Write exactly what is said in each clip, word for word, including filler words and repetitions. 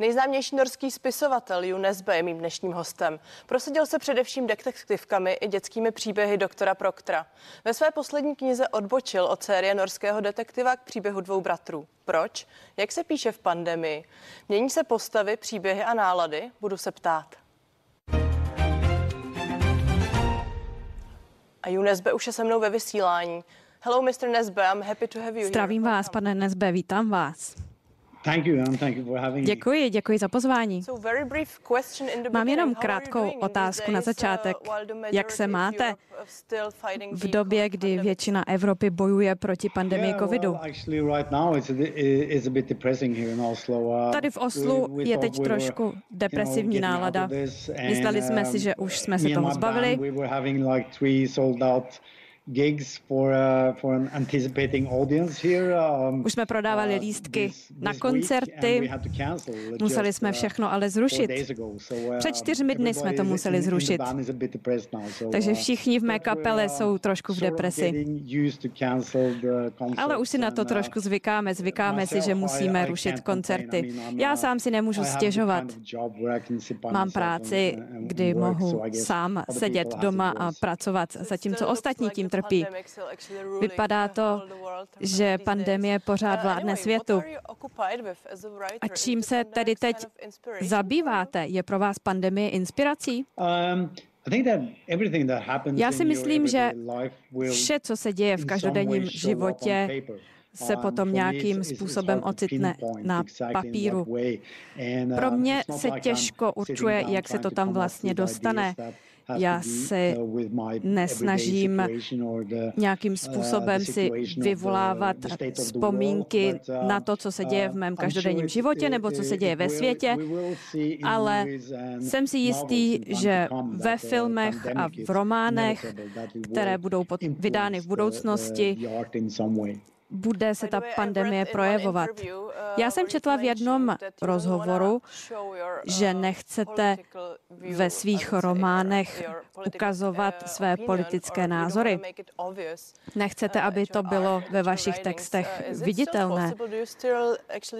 Nejznámější norský spisovatel Jo Nesbø je mým dnešním hostem. Prosadil se především detektivkami i dětskými příběhy doktora Proktora. Ve své poslední knize odbočil od série norského detektiva k příběhu dvou bratrů. Proč? Jak se píše v pandemii? Mění se postavy, příběhy a nálady? Budu se ptát. A Jo Nesbø už je se mnou ve vysílání. Hello, mister Nesbø, I'm happy to have you. Zdravím vás, pane Nesbø, vítám vás. Thank you, and thank you for having me. Děkuji, děkuji za pozvání. Mám jenom krátkou otázku na začátek. Jak se máte v době, kdy většina Evropy bojuje proti pandemii covidu? Tady v Oslu je teď trošku depresivní nálada. Mysleli jsme si, že už jsme se toho zbavili. Už jsme prodávali lístky na koncerty, museli jsme všechno ale zrušit. Před čtyřmi dny jsme to museli zrušit. Takže všichni v mé kapele jsou trošku v depresi. Ale už si na to trošku zvykáme, zvykáme si, že musíme rušit koncerty. Já sám si nemůžu stěžovat. Mám práci, kdy mohu sám sedět doma a pracovat, zatímco ostatní tím trpí. Vypadá to, že pandemie pořád vládne světu. A čím se tedy teď zabýváte? Je pro vás pandemie inspirací? Já si myslím, že vše, co se děje v každodenním životě, se potom nějakým způsobem ocitne na papíru. Pro mě se těžko určuje, jak se to tam vlastně dostane. Já se nesnažím nějakým způsobem si vyvolávat vzpomínky na to, co se děje v mém každodenním životě nebo co se děje ve světě, ale jsem si jistý, že ve filmech a v románech, které budou vydány v budoucnosti, bude se ta pandemie projevovat. Já jsem četla v jednom rozhovoru, že nechcete ve svých románech ukazovat své politické názory. Nechcete, aby to bylo ve vašich textech viditelné.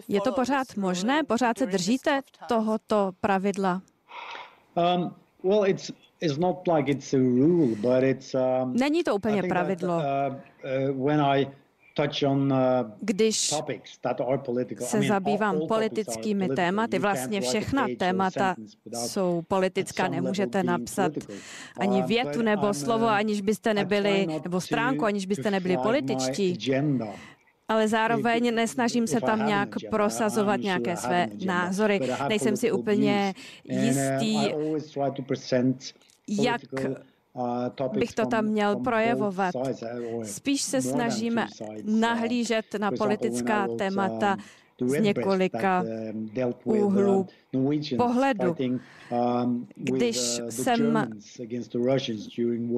Je to pořád možné? Pořád se držíte tohoto pravidla? Um, well, it's... Není to úplně pravidlo. Když se zabývám politickými tématy, vlastně všechna témata jsou politická, nemůžete napsat ani větu nebo slovo, aniž byste nebyli, nebo stránku, aniž byste nebyli političtí. Ale zároveň nesnažím se tam nějak prosazovat nějaké své názory. Nejsem si úplně jistý, jak bych to tam měl projevovat. Spíš se snažím nahlížet na politická témata z několika úhlů pohledu. Když jsem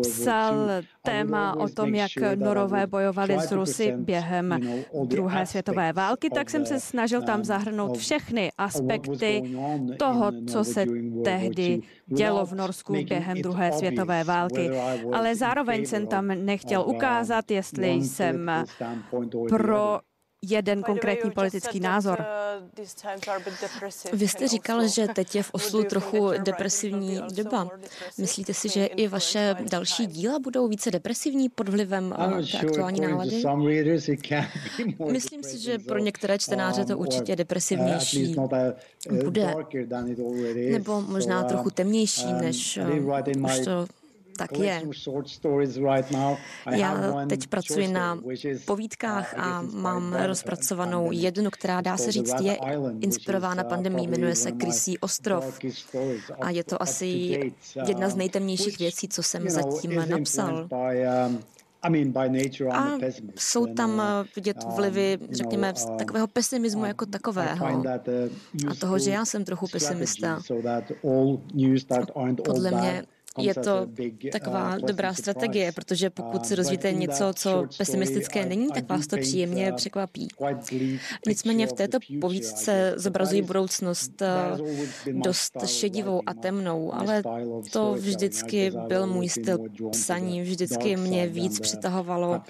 psal téma o tom, jak Norové bojovali s Rusy během druhé světové války, tak jsem se snažil tam zahrnout všechny aspekty toho, co se tehdy dělo v Norsku během druhé světové války. Ale zároveň jsem tam nechtěl ukázat, jestli jsem pro jeden konkrétní politický názor. Vy jste říkal, že teď je v Oslu trochu depresivní doba. Myslíte si, že i vaše další díla budou více depresivní pod vlivem té aktuální nálady? Myslím si, že pro některé čtenáře to určitě depresivnější bude. Nebo možná trochu temnější, než už to tak je. Já teď pracuji na povídkách a mám rozpracovanou jednu, která, dá se říct, je inspirována pandemií. Jmenuje se Krysí ostrov. A je to asi jedna z nejtemnějších věcí, co jsem zatím napsal. A jsou tam vidět vlivy, řekněme, z takového pesimismu jako takového a toho, že já jsem trochu pesimista. Podle mě je to taková dobrá strategie, protože pokud si rozvíte něco, co pesimistické není, tak vás to příjemně překvapí. Nicméně v této povídce zobrazují budoucnost dost šedivou a temnou, ale to vždycky byl můj styl psaní, vždycky mě víc přitahovalo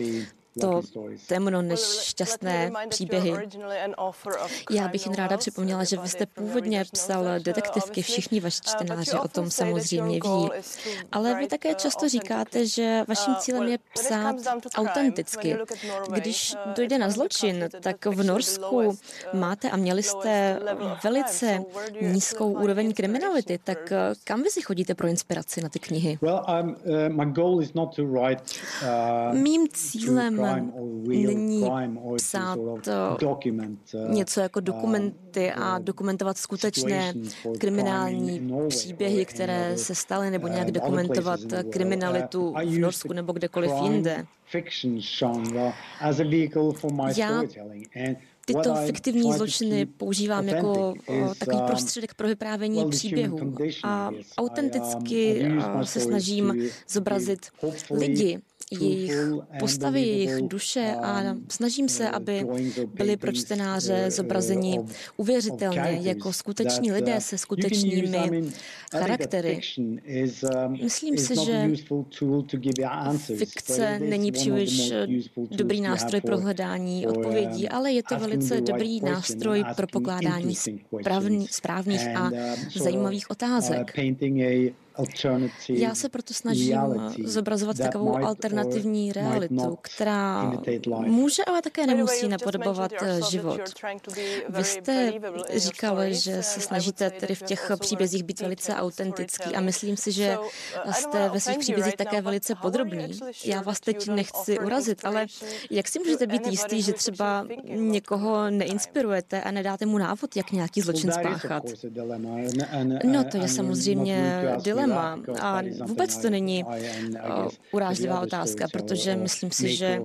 to temno nešťastné příběhy. Já bych jen ráda připomněla, že vy jste původně psal detektivky, všichni vaši čtenáři o tom samozřejmě ví. Ale vy také často říkáte, že vaším cílem je psát autenticky. Když dojde na zločin, tak v Norsku máte a měli jste velice nízkou úroveň kriminality, tak kam vy si chodíte pro inspiraci na ty knihy? Mým cílem není psát něco jako dokumenty a dokumentovat skutečné kriminální příběhy, které se staly, nebo nějak dokumentovat kriminalitu v Norsku nebo kdekoliv jinde. Já tyto fiktivní zločiny používám jako takový prostředek pro vyprávění příběhů a autenticky se snažím zobrazit lidi, jejich postavy, jejich duše a snažím se, aby byli pro čtenáře zobrazeni uvěřitelně jako skuteční lidé se skutečnými charaktery. Myslím si, že fikce není příliš dobrý nástroj pro hledání odpovědí, ale je to velice dobrý nástroj pro pokládání správných a zajímavých otázek. Já se proto snažím zobrazovat takovou alternativní realitu, která může, ale také nemusí napodobovat život. Vy jste říkal, že se snažíte tedy v těch příbězích být velice autentický a myslím si, že jste ve svých příbězích také velice podrobný. Já vás teď nechci urazit, ale jak si můžete být jistý, že třeba někoho neinspirujete a nedáte mu návod, jak nějaký zločin spáchat? No, to je samozřejmě dilema. A vůbec to není urážlivá otázka, protože myslím si, že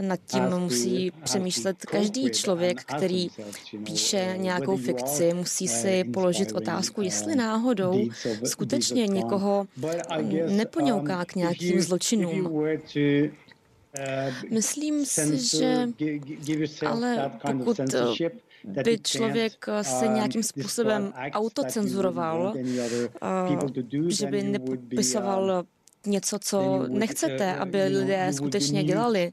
nad tím musí přemýšlet každý člověk, který píše nějakou fikci, musí si položit otázku, jestli náhodou skutečně někoho nepoňouká k nějakým zločinům. Myslím si, že ale pokud by člověk se nějakým způsobem autocenzuroval, že by nepopisoval něco, co nechcete, aby lidé skutečně dělali,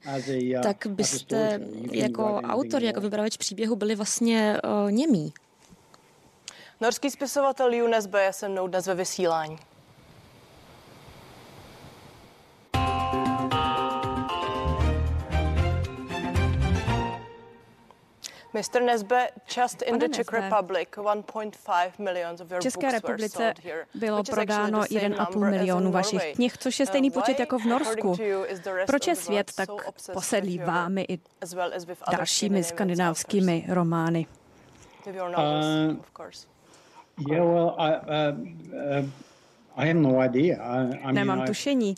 tak byste jako autor, jako vypravěč příběhu byli vlastně němí. Norský spisovatel Jo Nesbø je se mnou dnes ve vysílání. mister Nesbø, just in the Czech Republic, one point five million of your books were sold here. V České republice bylo prodáno jeden a půl milionu vašich knih, což je stejný počet jako v Norsku. Proč je svět tak posedlý vámi i dalšími skandinávskými romány? Nemám tušení.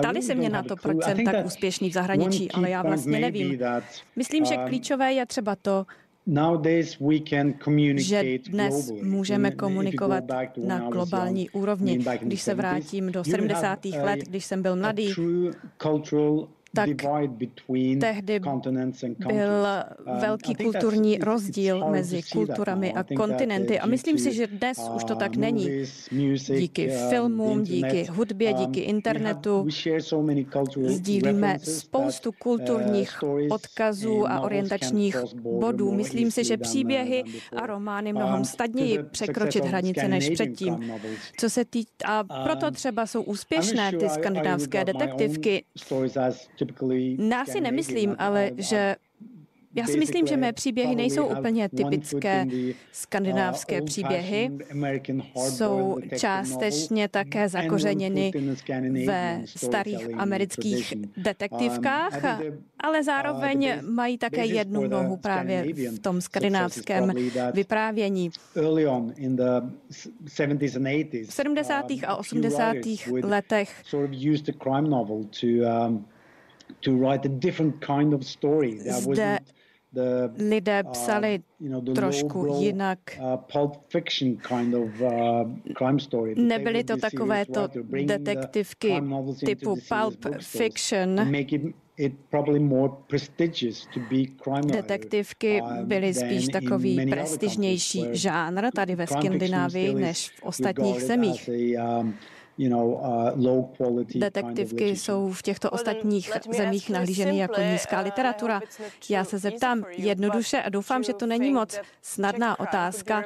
Ptali se mě na to, proč jsem tak úspěšný v zahraničí, ale já vlastně nevím. Myslím, že klíčové je třeba to, že dnes můžeme komunikovat na globální úrovni. Když se vrátím do sedmdesátých let, když jsem byl mladý, tak tehdy byl velký kulturní rozdíl mezi kulturami a kontinenty. A myslím si, že dnes už to tak není. Díky filmům, díky hudbě, díky internetu sdílíme spoustu kulturních odkazů a orientačních bodů. Myslím si, že příběhy a romány mnohem snadněji překročit hranice než předtím. Co se týká, a proto třeba jsou úspěšné ty skandinávské detektivky. Já si nemyslím, ale že já si myslím, že mé příběhy nejsou úplně typické skandinávské příběhy. Jsou částečně také zakořeněny ve starých amerických detektivkách, ale zároveň mají také jednu nohu právě v tom skandinávském vyprávění. V sedmdesátých a osmdesátých letech zde lidé psali trošku jinak. Nebyly to takovéto detektivky typu Pulp Fiction, Detektivky byly spíš takový prestižnější žánr tady ve Skandinávii než v ostatních zemích. Detektivky jsou v těchto ostatních zemích nahlíženy jako nízká literatura. Já se zeptám jednoduše a doufám, že to není moc snadná otázka.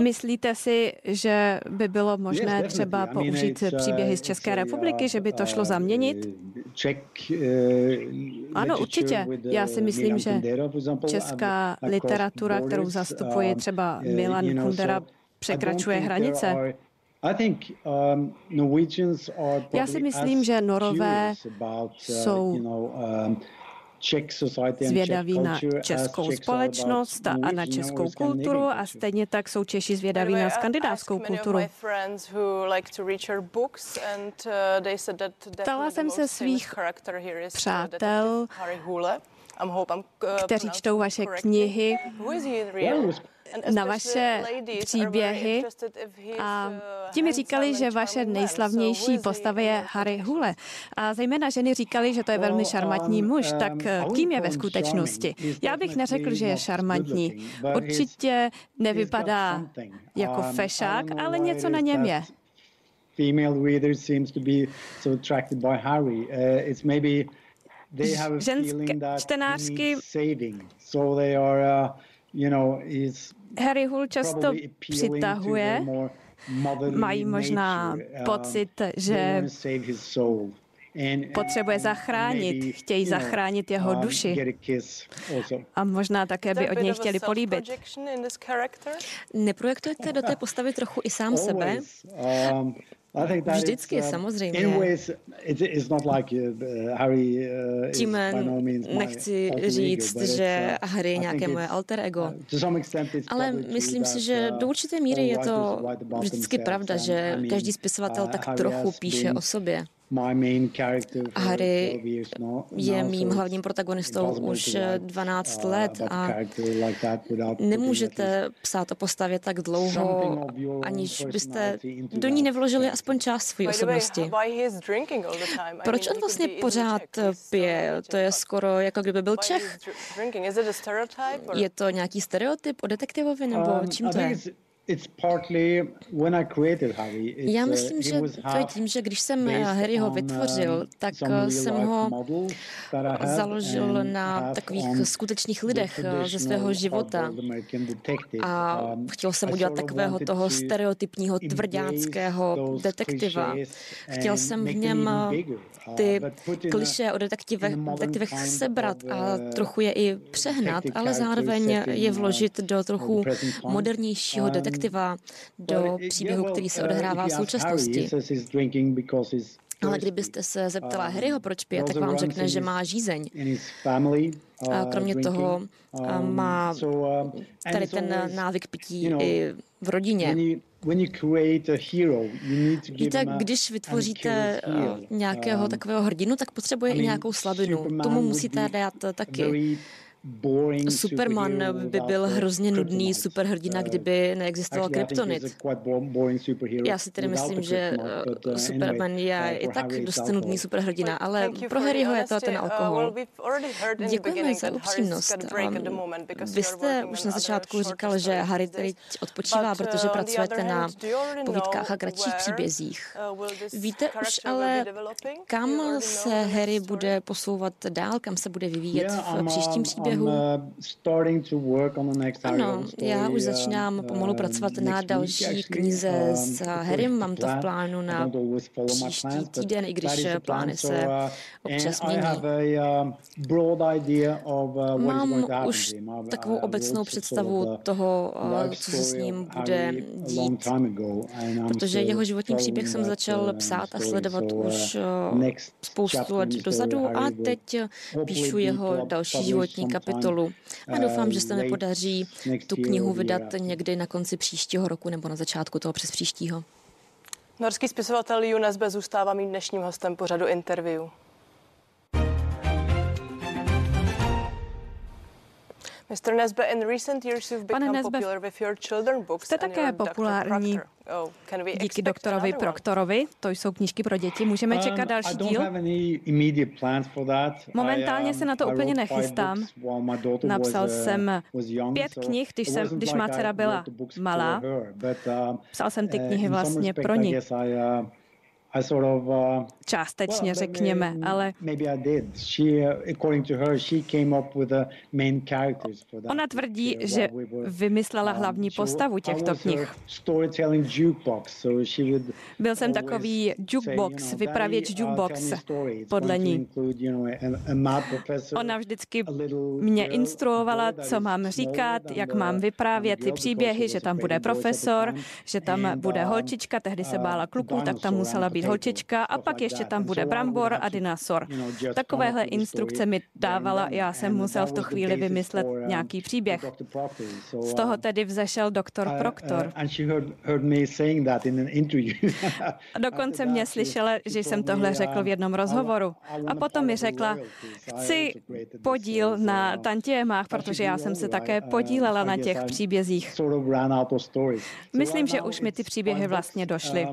Myslíte si, že by bylo možné třeba použít příběhy z České republiky, že by to šlo zaměnit? Ano, určitě. Já si myslím, že česká literatura, kterou zastupuje třeba Milan Kundera, překračuje hranice. Já si myslím, že Norové jsou zvědaví na českou společnost a na českou kulturu a stejně tak jsou Češi zvědaví na skandinávskou kulturu. Ptala jsem se svých přátel, kteří čtou vaše knihy, na vaše příběhy a ti mi říkali, že vaše nejslavnější postava je Harry Hole. A zejména ženy říkali, že to je velmi šarmantní muž. Tak kým je ve skutečnosti? Já bych neřekl, že je šarmantní. Určitě nevypadá jako fešák, ale něco na něm je. Ženské čtenářky Harry Hole často přitahuje, mají možná pocit, že potřebuje zachránit, chtějí zachránit jeho duši a možná také by od něj chtěli políbit. Neprojektujete do té postavy trochu i sám sebe? Vždycky, samozřejmě. Tím nechci říct, že Harry je nějaké moje alter ego, ale myslím si, že do určité míry je to vždycky pravda, že každý spisovatel tak trochu píše o sobě. Harry je mým hlavním protagonistou už dvanáct let a nemůžete psát o postavě tak dlouho, aniž byste do ní nevložili aspoň část své osobnosti. Proč on vlastně pořád pije? To je skoro jako kdyby byl Čech. Je to nějaký stereotyp o detektivovi nebo čím to je? Já myslím, že to je tím, že když jsem Harryho vytvořil, tak jsem ho založil na takových skutečných lidech ze svého života. A chtěl jsem udělat takového toho stereotypního tvrďáckého detektiva. Chtěl jsem v něm ty klišé o detektivech, detektivech sebrat a trochu je i přehnat, ale zároveň je vložit do trochu modernějšího detektiva. Do příběhu, který se odehrává v současnosti. Ale kdybyste se zeptala Harryho, proč pije, tak vám řekne, že má žízeň. A kromě toho má tady ten návyk pití i v rodině. Víte, když vytvoříte nějakého takového hrdinu, tak potřebuje i nějakou slabinu. Tomu musíte dát taky. Superman by byl hrozně nudný superhrdina, kdyby neexistoval kryptonit. Já si tedy myslím, že Superman je i tak dost nudný superhrdina, ale pro Harryho je to ten alkohol. Děkujeme za upřímnost. Vy jste už na začátku říkal, že Harry teď odpočívá, protože pracujete na povídkách a kratších příbězích. Víte už ale, kam se Harry bude posouvat dál, kam se bude vyvíjet v příštím příběhu? Ano, já už začínám pomalu pracovat na další knize s Harrym. Mám to v plánu na příští týden, i když plány se občas mění. Mám už takovou obecnou představu toho, co se s ním bude dít, protože jeho životní příběh jsem začal psát a sledovat už spoustu let dozadu a teď píšu jeho další životní kapitolu a doufám, že se mi podaří tu knihu vydat někdy na konci příštího roku nebo na začátku toho přes příštího. Norský spisovatel Jo Nesbø zůstává mým dnešním hostem pořadu Interview. Pane Nesbø, jste také populární díky doktorovi Proktorovi. To jsou knížky pro děti. Můžeme čekat další díl? Momentálně se na to úplně nechystám. Napsal jsem pět knih, když, jsem, když má dcera byla malá. Psal jsem ty knihy vlastně pro ní. Částečně řekněme, ale ona tvrdí, že vymyslela hlavní postavu těchto knih. Byl jsem takový jukebox, vypravěč jukebox podle ní. Ona vždycky mě instruovala, co mám říkat, jak mám vyprávět ty příběhy, že tam bude profesor, že tam bude holčička, tehdy se bála kluků, tak tam musela být holčička a pak ještě tam bude brambor a dinosaur. Takovéhle instrukce mi dávala, já jsem musel v tu chvíli vymyslet nějaký příběh. Z toho tedy vzešel doktor Proktor. Dokonce mě slyšela, že jsem tohle řekl v jednom rozhovoru. A potom mi řekla, chci podíl na tantiémách, protože já jsem se také podílela na těch příbězích. Myslím, že už mi ty příběhy vlastně došly.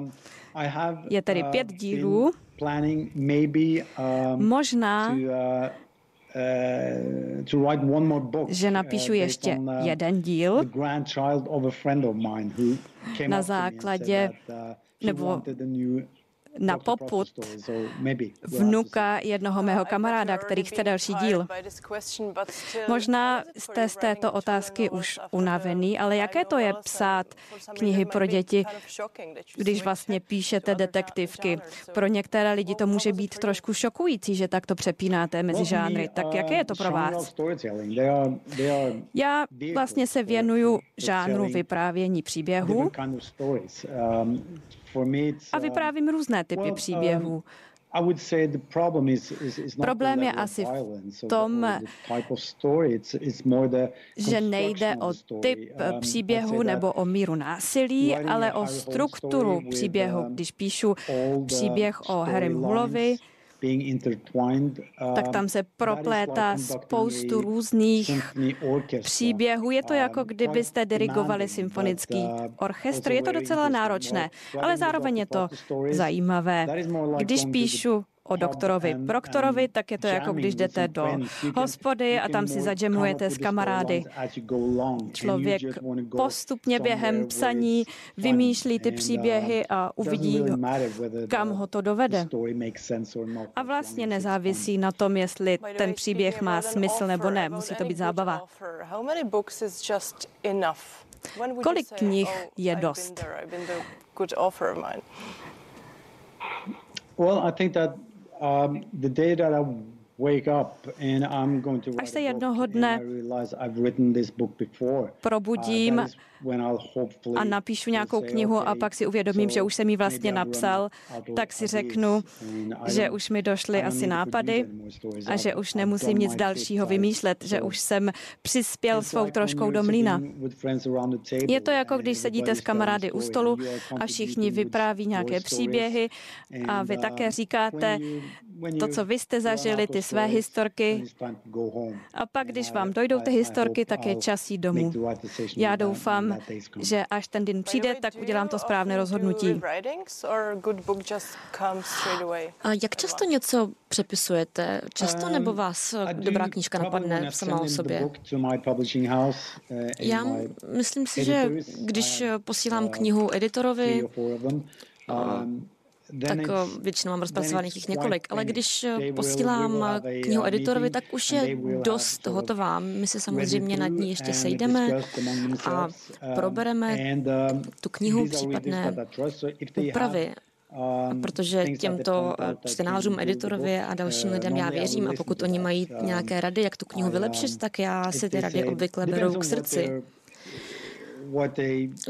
Je tedy pět dílů, možná, že napíšu ještě jeden díl na základě, nebo na popud vnuka jednoho mého kamaráda, který chce další díl. Možná jste z této otázky už unavený, ale jaké to je psát knihy pro děti, když vlastně píšete detektivky? Pro některé lidi to může být trošku šokující, že takto přepínáte mezi žánry. Tak jaké je to pro vás? Já vlastně se věnuju žánru vyprávění příběhů a vyprávím různé typy příběhů. Problém je asi v tom, že nejde o typ příběhu nebo o míru násilí, ale o strukturu příběhu. Když píšu příběh o Harrym Holeovi, tak tam se proplétá spoustu různých příběhů. Je to jako kdybyste dirigovali symfonický orchestr. Je to docela náročné, ale zároveň je to zajímavé. Když píšu o doktorovi Proktorovi, tak je to jako když jdete do hospody a tam si zadžemujete s kamarády. Člověk postupně během psaní vymýšlí ty příběhy a uvidí, kam ho to dovede. A vlastně nezávisí na tom, jestli ten příběh má smysl nebo ne. Musí to být zábava. Kolik knih je dost? Až se jednoho dne probudím a napíšu nějakou knihu a pak si uvědomím, že už jsem ji vlastně napsal, tak si řeknu, že už mi došly asi nápady a že už nemusím nic dalšího vymýšlet, že už jsem přispěl svou troškou do mlýna. Je to jako když sedíte s kamarády u stolu a všichni vypráví nějaké příběhy a vy také říkáte to, co vy jste zažili, ty své historky, a pak, když vám dojdou ty historky, tak je čas jít domů. Já doufám, že až ten den přijde, tak udělám to správné rozhodnutí. A jak často něco přepisujete? Často, nebo vás dobrá knížka napadne sama o sobě? Já myslím si, že když posílám knihu editorovi, tak většinou mám rozpracovaných jich několik, ale když posílám knihu editorovi, tak už je dost hotová. My se samozřejmě nad ní ještě sejdeme a probereme tu knihu, případné úpravy. Protože těmto čtenářům, editorovi a dalším lidem já věřím, a pokud oni mají nějaké rady, jak tu knihu vylepšit, tak já si ty rady obvykle beru k srdci.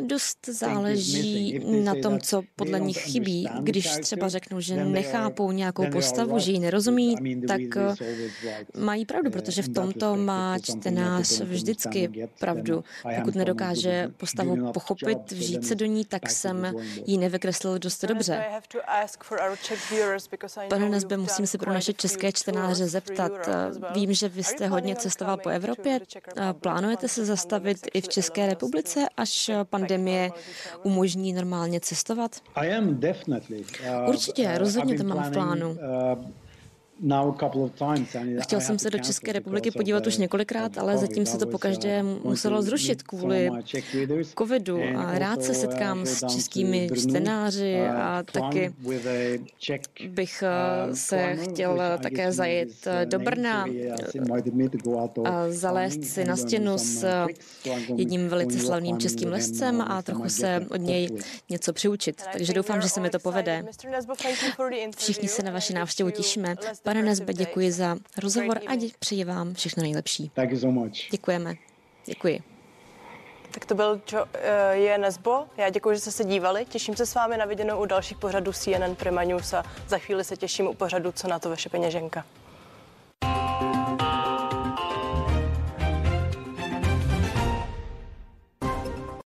Dost záleží na tom, co podle nich chybí. Když třeba řeknou, že nechápou nějakou postavu, že ji nerozumí, tak mají pravdu, protože v tomto má čtenář vždycky pravdu. Pokud nedokáže postavu pochopit, vžít se do ní, tak jsem ji nevykreslil dost dobře. Pane Nesbø, musím se pro naše české čtenáře zeptat. Vím, že vy jste hodně cestoval po Evropě. Plánujete se zastavit i v České republice, až pandemie umožní normálně cestovat? Určitě, rozhodně to mám v plánu. Chtěl jsem se do České republiky podívat už několikrát, ale zatím se to pokaždé muselo zrušit kvůli covidu. A rád se setkám s českými čtenáři a taky bych se chtěl také zajet do Brna a zalézt si na stěnu s jedním velice slavným českým lescem a trochu se od něj něco přiučit. Takže doufám, že se mi to povede. Všichni se na vaši návštěvu těšíme. Pane Nesbø, děkuji za rozhovor a přeji vám všechno nejlepší. Děkujeme. Děkuji. Tak to byl Jo Nesbø. Já děkuji, že jste se dívali. Těším se s vámi na viděnou u dalších pořadů C N N Prima News a za chvíli se těším u pořadu Co na to vaše peněženka.